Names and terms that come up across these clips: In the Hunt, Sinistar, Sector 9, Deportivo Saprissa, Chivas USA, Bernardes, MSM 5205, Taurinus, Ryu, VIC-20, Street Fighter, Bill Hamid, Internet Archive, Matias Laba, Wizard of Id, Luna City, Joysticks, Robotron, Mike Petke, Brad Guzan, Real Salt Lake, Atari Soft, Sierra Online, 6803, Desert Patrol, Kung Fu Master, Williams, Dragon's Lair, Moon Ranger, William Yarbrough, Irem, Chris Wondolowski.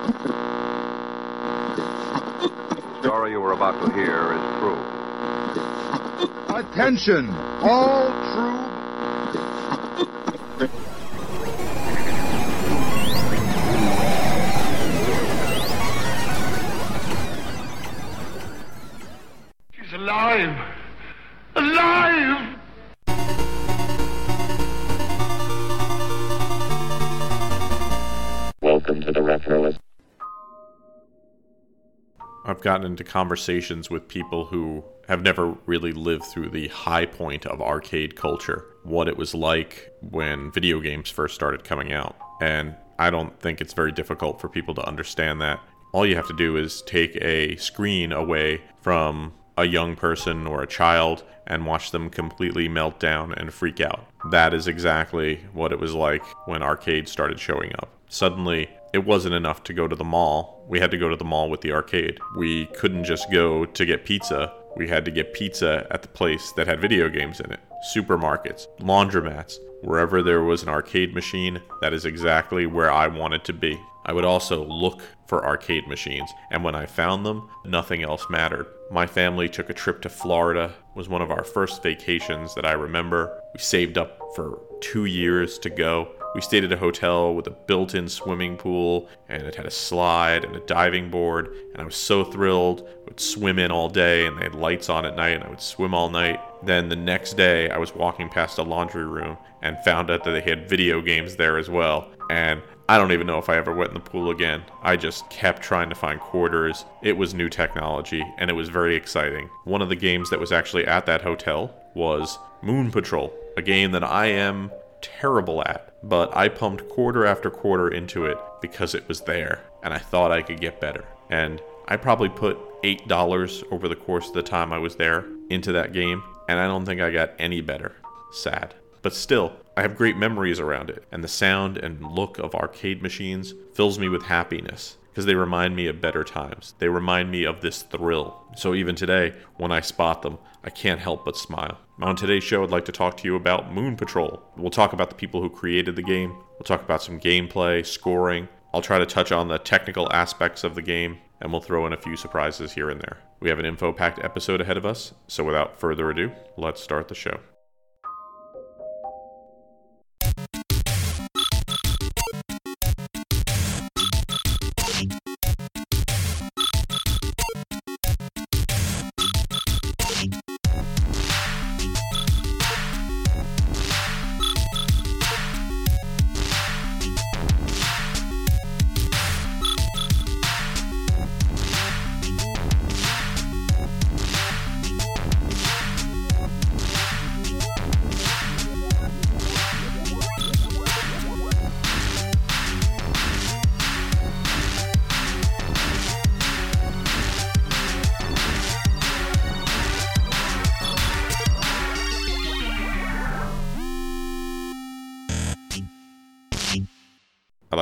The story you were about to hear is true. Attention, all true... She's alive! Alive! Welcome to the Retroist. I've gotten into conversations with people who have never really lived through the high point of arcade culture, what it was like when video games first started coming out. And I don't think it's very difficult for people to understand that. All you have to do is take a screen away from a young person or a child and watch them completely melt down and freak out. That is exactly what it was like when arcades started showing up. Suddenly, it wasn't enough to go to the mall. We had to go to the mall with the arcade. We couldn't just go to get pizza. We had to get pizza at the place that had video games in it. Supermarkets, laundromats, wherever there was an arcade machine, that is exactly where I wanted to be. I would also look for arcade machines, and when I found them, nothing else mattered. My family took a trip to Florida. It was one of our first vacations that I remember. We saved up for 2 years to go. We stayed at a hotel with a built-in swimming pool, and it had a slide and a diving board, and I was so thrilled. I would swim in all day, and they had lights on at night, and I would swim all night. Then the next day, I was walking past a laundry room and found out that they had video games there as well, and I don't even know if I ever went in the pool again. I just kept trying to find quarters. It was new technology, and it was very exciting. One of the games that was actually at that hotel was Moon Patrol, a game that I am terrible at, but I pumped quarter after quarter into it because it was there and I thought I could get better. And I probably put $8 over the course of the time I was there into that game, and I don't think I got any better. Sad. But still, I have great memories around it, and the sound and look of arcade machines fills me with happiness because they remind me of better times. They remind me of this thrill. So even today, when I spot them, I can't help but smile. On today's show, I'd like to talk to you about Moon Patrol. We'll talk about the people who created the game. We'll talk about some gameplay, scoring. I'll try to touch on the technical aspects of the game, and we'll throw in a few surprises here and there. We have an info-packed episode ahead of us, so without further ado, let's start the show.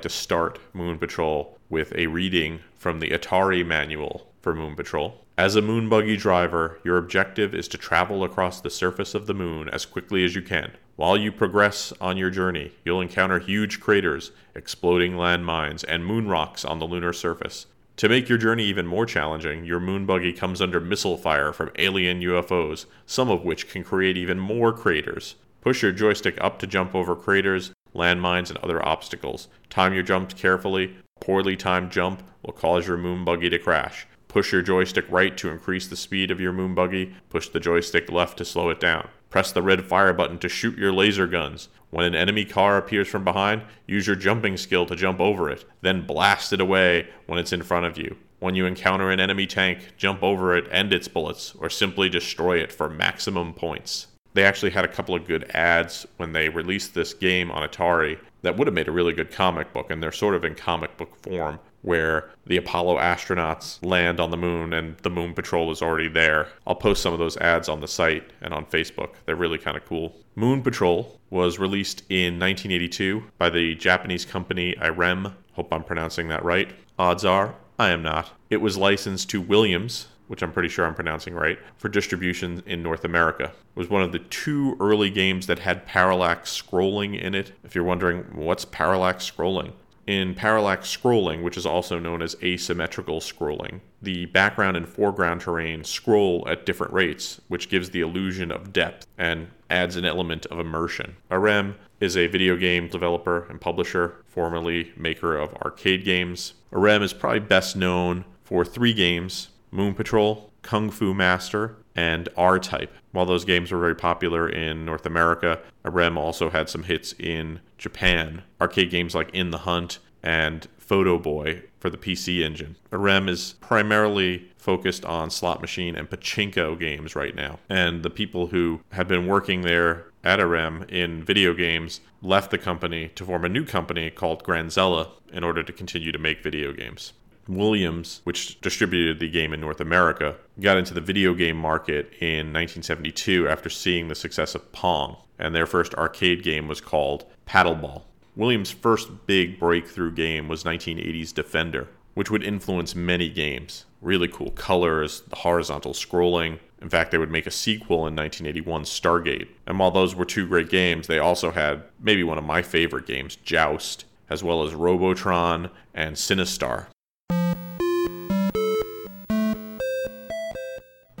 To start Moon Patrol with a reading from the Atari manual for Moon Patrol. As a Moon Buggy driver, your objective is to travel across the surface of the moon as quickly as you can. While you progress on your journey, you'll encounter huge craters, exploding landmines, and moon rocks on the lunar surface. To make your journey even more challenging, your Moon Buggy comes under missile fire from alien UFOs, some of which can create even more craters. Push your joystick up to jump over craters, landmines, and other obstacles. Time your jumps carefully. Poorly timed jump will cause your Moon Buggy to crash. Push your joystick right to increase the speed of your Moon Buggy. Push the joystick left to slow it down. Press the red fire button to shoot your laser guns. When an enemy car appears from behind, use your jumping skill to jump over it, then blast it away when it's in front of you. When you encounter an enemy tank, jump over it and its bullets, or simply destroy it for maximum points. They actually had a couple of good ads when they released this game on Atari that would have made a really good comic book, and they're sort of in comic book form, where the Apollo astronauts land on the moon and the Moon Patrol is already there. I'll post some of those ads on the site and on Facebook. They're really kind of cool. Moon Patrol was released in 1982 by the Japanese company Irem. Hope I'm pronouncing that right. Odds are, I am not. It was licensed to Williams, which I'm pretty sure I'm pronouncing right, for distribution in North America. It was one of the two early games that had parallax scrolling in it. If you're wondering, what's parallax scrolling? in parallax scrolling, which is also known as asymmetrical scrolling, the background and foreground terrain scroll at different rates, which gives the illusion of depth and adds an element of immersion. Irem is a video game developer and publisher, formerly maker of arcade games. Irem is probably best known for three games: Moon Patrol, Kung Fu Master, and R-Type. While those games were very popular in North America, Irem also had some hits in Japan. Arcade games like In the Hunt and Photo Boy for the PC engine. Irem is primarily focused on slot machine and pachinko games right now. And the people who had been working there at Irem in video games left the company to form a new company called Granzella in order to continue to make video games. Williams, which distributed the game in North America, got into the video game market in 1972 after seeing the success of Pong, and their first arcade game was called Paddleball. Williams' first big breakthrough game was 1980's Defender, which would influence many games. Really cool colors, the horizontal scrolling. In fact, they would make a sequel in 1981, Stargate. And while those were two great games, they also had maybe one of my favorite games, Joust, as well as Robotron and Sinistar.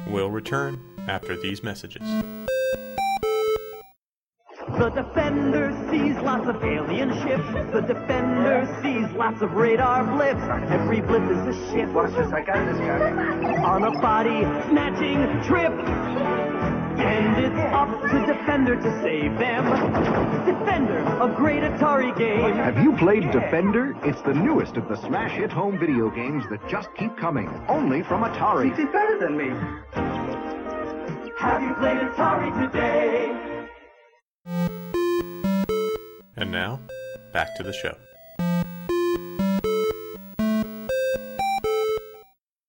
We'll return after these messages. The Defender sees lots of alien ships. The Defender sees lots of radar blips. Every blip is a ship. Watch this, I got this guy. On a body-snatching trip. And it's up to Defender to save them. Defender, a great Atari game. Have you played Defender? It's the newest of the smash hit home video games that just keep coming. Only from Atari. She's better than me. Have you played Atari today? And now, back to the show.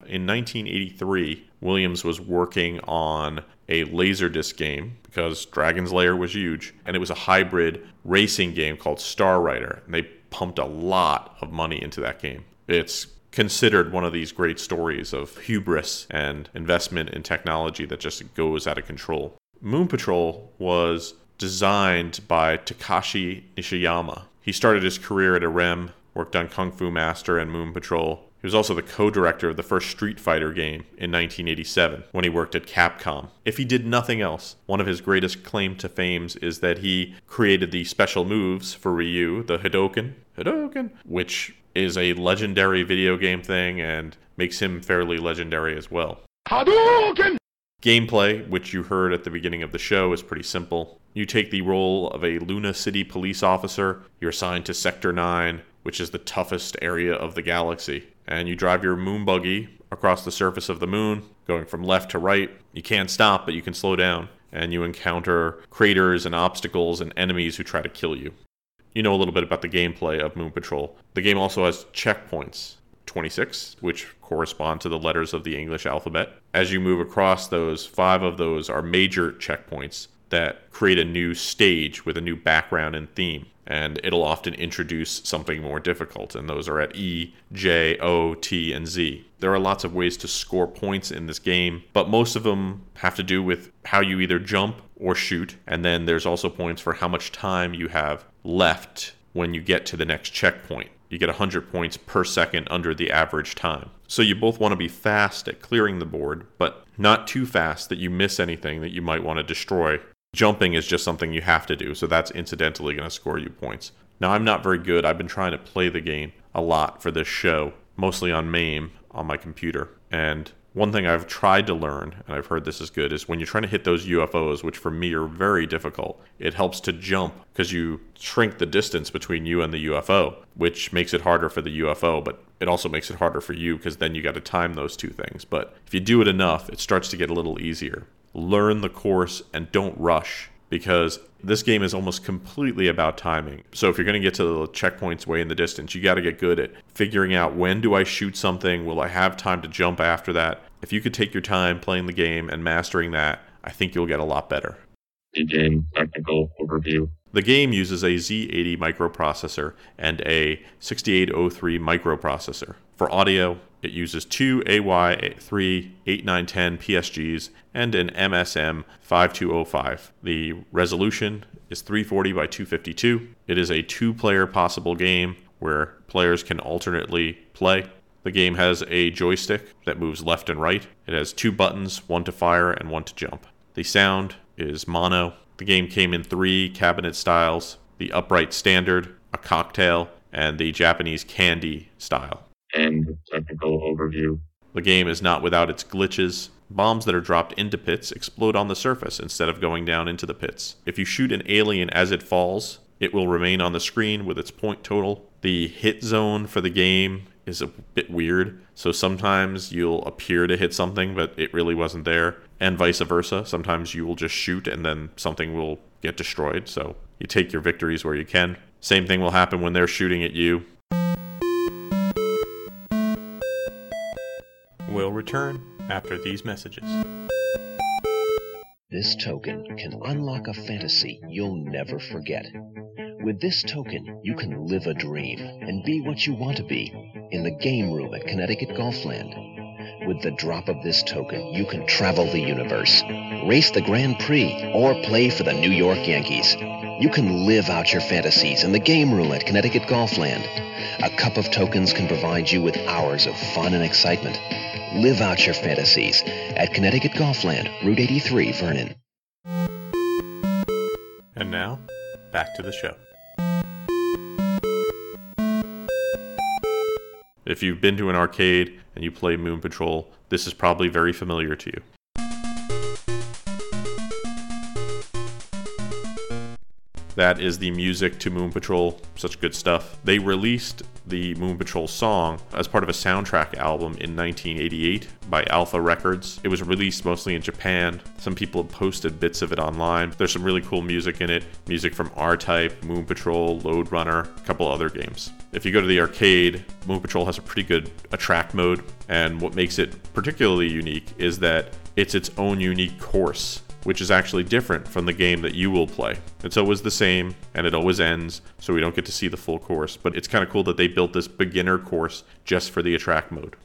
In 1983, Williams was working on a Laserdisc game because Dragon's Lair was huge, and it was a hybrid racing game called Star Rider, and they pumped a lot of money into that game. It's considered one of these great stories of hubris and investment in technology that just goes out of control. Moon Patrol was designed by Takashi Ishiyama. He started his career at Irem, worked on Kung Fu Master and Moon Patrol. He was also the co-director of the first Street Fighter game in 1987 when he worked at Capcom. If he did nothing else, one of his greatest claim to fame is that he created the special moves for Ryu, the Hadouken, which is a legendary video game thing and makes him fairly legendary as well. Hadouken! Gameplay, which you heard at the beginning of the show, is pretty simple. You take the role of a Luna City police officer. You're assigned to Sector 9, which is the toughest area of the galaxy. And you drive your Moon Buggy across the surface of the moon, going from left to right. You can't stop, but you can slow down. And you encounter craters and obstacles and enemies who try to kill you. You know a little bit about the gameplay of Moon Patrol. The game also has checkpoints. 26, which correspond to the letters of the English alphabet. As you move across those, 5 of those are major checkpoints that create a new stage with a new background and theme, and it'll often introduce something more difficult, and those are at E, J, O, T, and Z. There are lots of ways to score points in this game, but most of them have to do with how you either jump or shoot, and then there's also points for how much time you have left when you get to the next checkpoint. You get 100 points per second under the average time. So you both want to be fast at clearing the board, but not too fast that you miss anything that you might want to destroy. Jumping is just something you have to do, so that's incidentally going to score you points. Now, I'm not very good. I've been trying to play the game a lot for this show, mostly on MAME on my computer. And one thing I've tried to learn, and I've heard this is good, is when you're trying to hit those UFOs, which for me are very difficult, it helps to jump because you shrink the distance between you and the UFO, which makes it harder for the UFO, but it also makes it harder for you because then you got to time those two things. But if you do it enough, it starts to get a little easier. Learn the course and don't rush, because this game is almost completely about timing. So if you're going to get to the checkpoints way in the distance, you got to get good at figuring out, when do I shoot something? Will I have time to jump after that? If you could take your time playing the game and mastering that, I think you'll get a lot better. Begin technical overview. The game uses a z80 microprocessor and a 6803 microprocessor. For audio, it uses 2 AY3 8910 PSGs and an MSM 5205. The resolution is 340 by 252. It is a 2-player possible game where players can alternately play. The game has a joystick that moves left and right. It has two buttons, one to fire and one to jump. The sound is mono. The game came in three cabinet styles: the upright standard, a cocktail, and the Japanese candy style. And technical overview. The game is not without its glitches. Bombs that are dropped into pits explode on the surface instead of going down into the pits. If you shoot an alien as it falls, it will remain on the screen with its point total. The hit zone for the game is a bit weird, so sometimes you'll appear to hit something, but it really wasn't there, and vice versa. Sometimes you will just shoot, and then something will get destroyed, so you take your victories where you can. Same thing will happen when they're shooting at you. We'll return after these messages. This token can unlock a fantasy you'll never forget. With this token, you can live a dream and be what you want to be in the game room at Connecticut Golfland. With the drop of this token, you can travel the universe, race the Grand Prix, or play for the New York Yankees. You can live out your fantasies in the game room at Connecticut Golfland. A cup of tokens can provide you with hours of fun and excitement. Live out your fantasies at Connecticut Golfland, Route 83, Vernon. And now, back to the show. If you've been to an arcade and you play Moon Patrol, this is probably very familiar to you. That is the music to Moon Patrol. Such good stuff. They released the Moon Patrol song as part of a soundtrack album in 1988 by Alpha Records. It was released mostly in Japan. Some people have posted bits of it online. There's some really cool music in it. Music from R-Type, Moon Patrol, Lode Runner, a couple other games. If you go to the arcade, Moon Patrol has a pretty good attract mode. And what makes it particularly unique is that it's its own unique course, which is actually different from the game that you will play. It's always the same, and it always ends, so we don't get to see the full course. But it's kind of cool that they built this beginner course just for the attract mode.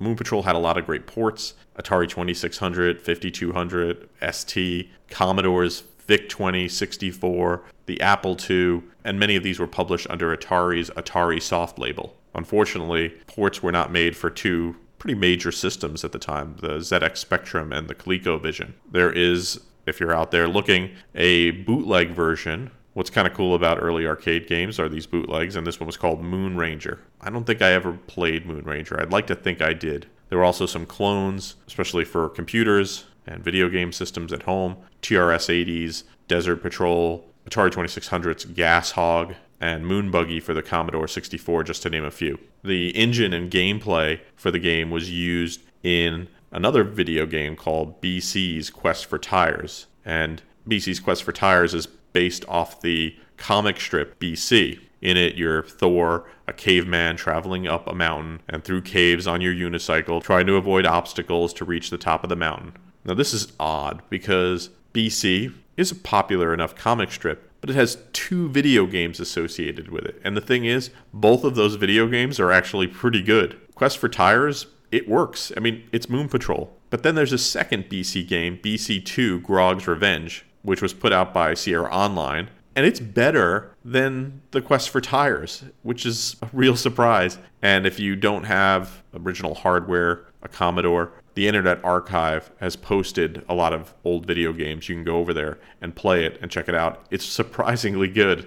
Moon Patrol had a lot of great ports. Atari 2600, 5200, ST, Commodore's VIC-20, 64, the Apple II, and many of these were published under Atari's Atari Soft label. Unfortunately, ports were not made for two pretty major systems at the time, the ZX Spectrum and the ColecoVision. There is, if you're out there looking, a bootleg version. What's kind of cool about early arcade games are these bootlegs, and this one was called Moon Ranger. I don't think I ever played Moon Ranger. I'd like to think I did. There were also some clones, especially for computers and video game systems at home. TRS-80's Desert Patrol, Atari 2600's Gas Hog, and Moon Buggy for the Commodore 64, just to name a few. The engine and gameplay for the game was used in another video game called BC's Quest for Tires. And BC's Quest for Tires is based off the comic strip BC. In it, you're Thor, a caveman traveling up a mountain and through caves on your unicycle, trying to avoid obstacles to reach the top of the mountain. Now, this is odd because BC is a popular enough comic strip, but it has two video games associated with it. And the thing is, both of those video games are actually pretty good. Quest for Tires, it works. I mean, it's Moon Patrol. But then there's a second BC game, BC2 Grog's Revenge, which was put out by Sierra Online. And it's better than the Quest for Tires, which is a real surprise. And if you don't have original hardware, a Commodore, the Internet Archive has posted a lot of old video games. You can go over there and play it and check it out. It's surprisingly good.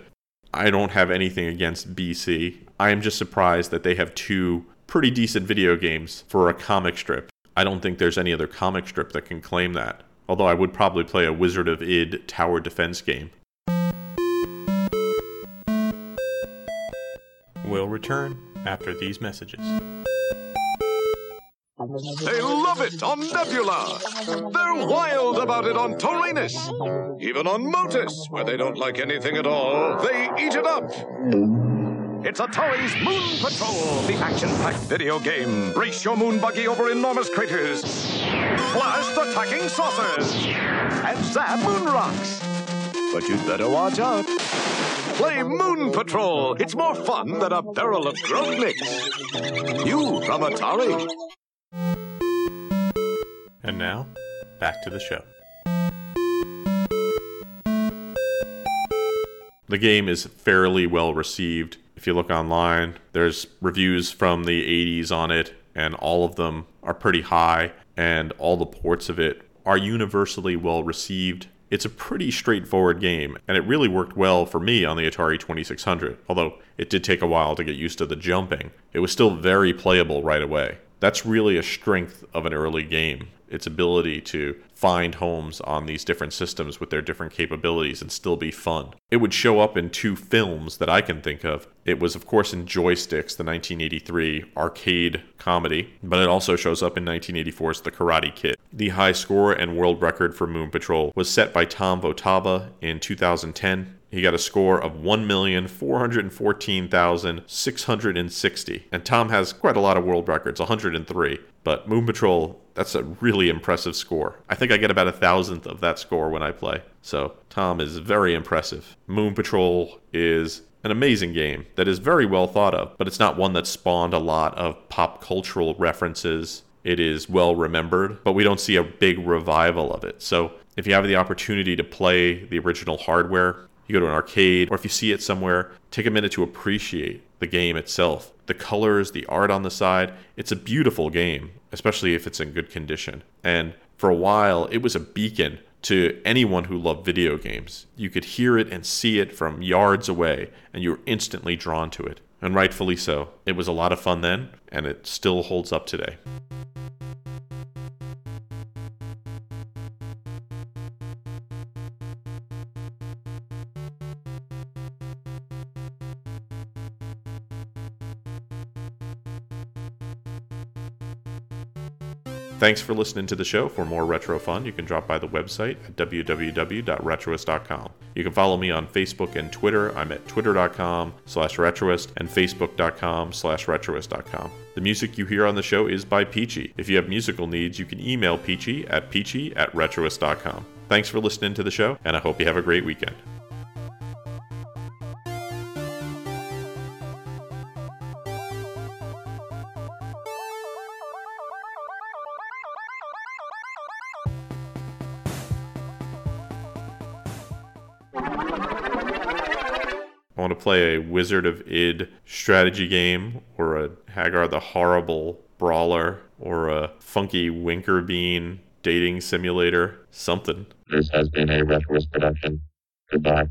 I don't have anything against BC. I am just surprised that they have two pretty decent video games for a comic strip. I don't think there's any other comic strip that can claim that. Although I would probably play a Wizard of Id tower defense game. We'll return after these messages. They love it on Nebula. They're wild about it on Taurinus. Even on Motus, where they don't like anything at all, they eat it up. It's Atari's Moon Patrol, the action-packed video game. Race your moon buggy over enormous craters, blast attacking saucers, and zap moon rocks. But you'd better watch out. Play Moon Patrol. It's more fun than a barrel of grog mix. You from Atari. And now, back to the show. The game is fairly well received. If you look online, there's reviews from the 80s on it, and all of them are pretty high, and all the ports of it are universally well received. It's a pretty straightforward game, and it really worked well for me on the Atari 2600, although it did take a while to get used to the jumping. It was still very playable right away. That's really a strength of an early game, its ability to find homes on these different systems with their different capabilities and still be fun. It would show up in two films that I can think of. It was, of course, in Joysticks, the 1983 arcade comedy, but it also shows up in 1984's The Karate Kid. The high score and world record for Moon Patrol was set by Tom Votava in 2010. He got a score of 1,414,660. And Tom has quite a lot of world records, 103. But Moon Patrol, that's a really impressive score. I think I get about 1,000th of that score when I play. So Tom is very impressive. Moon Patrol is an amazing game that is very well thought of, but it's not one that spawned a lot of pop cultural references. It is well remembered, but we don't see a big revival of it. So if you have the opportunity to play the original hardware, you go to an arcade, or if you see it somewhere, take a minute to appreciate the game itself. The colors, the art on the side, it's a beautiful game, especially if it's in good condition. And for a while, it was a beacon to anyone who loved video games. You could hear it and see it from yards away, and you were instantly drawn to it. And rightfully so. It was a lot of fun then, and it still holds up today. Thanks for listening to the show. For more retro fun, you can drop by the website at www.retroist.com. You can follow me on Facebook and Twitter. I'm at twitter.com/retroist and facebook.com/retroist.com. The music you hear on the show is by Peachy. If you have musical needs, you can email peachy at retroist.com. Thanks for listening to the show, and I hope you have a great weekend. I want to play a Wizard of Id strategy game, or a Hagar the Horrible brawler, or a funky Winkerbean dating simulator. Something. This has been a Retroist production. Goodbye.